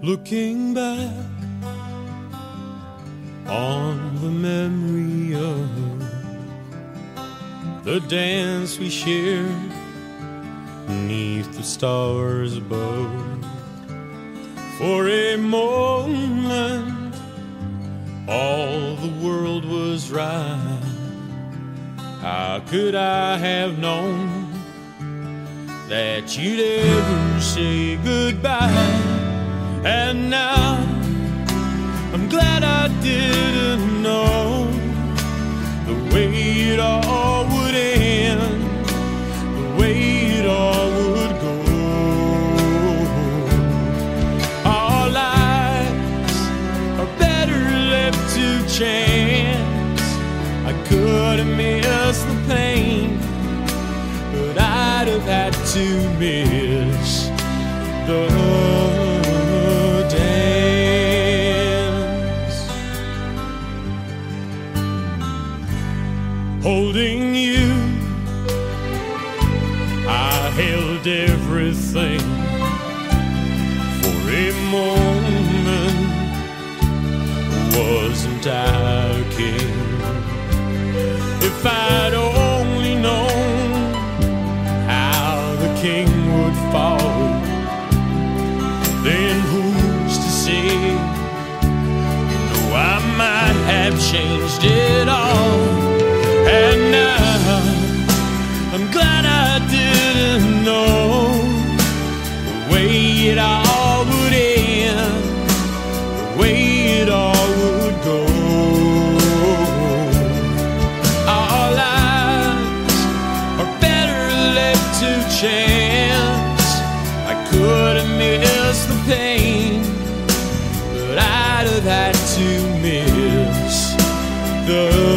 Looking back on the memory of the dance we shared beneath the stars above. For a moment all the world was right. How could I have known that you'd ever say goodbye? And now I'm glad I didn't know the way it all would end, the way it all would go. Our lives are better left to chance. I could have missed the pain, but I'd have had to miss the holding you. I held everything for a moment. Wasn't I king? If I'd only known how the king would fall, then who's to say? No, I might have changed it all. And now I'm glad I didn't know the way it all would end, the way it all would go. Our lives are better left to chance. I could have missed the pain, but I'd have had to miss the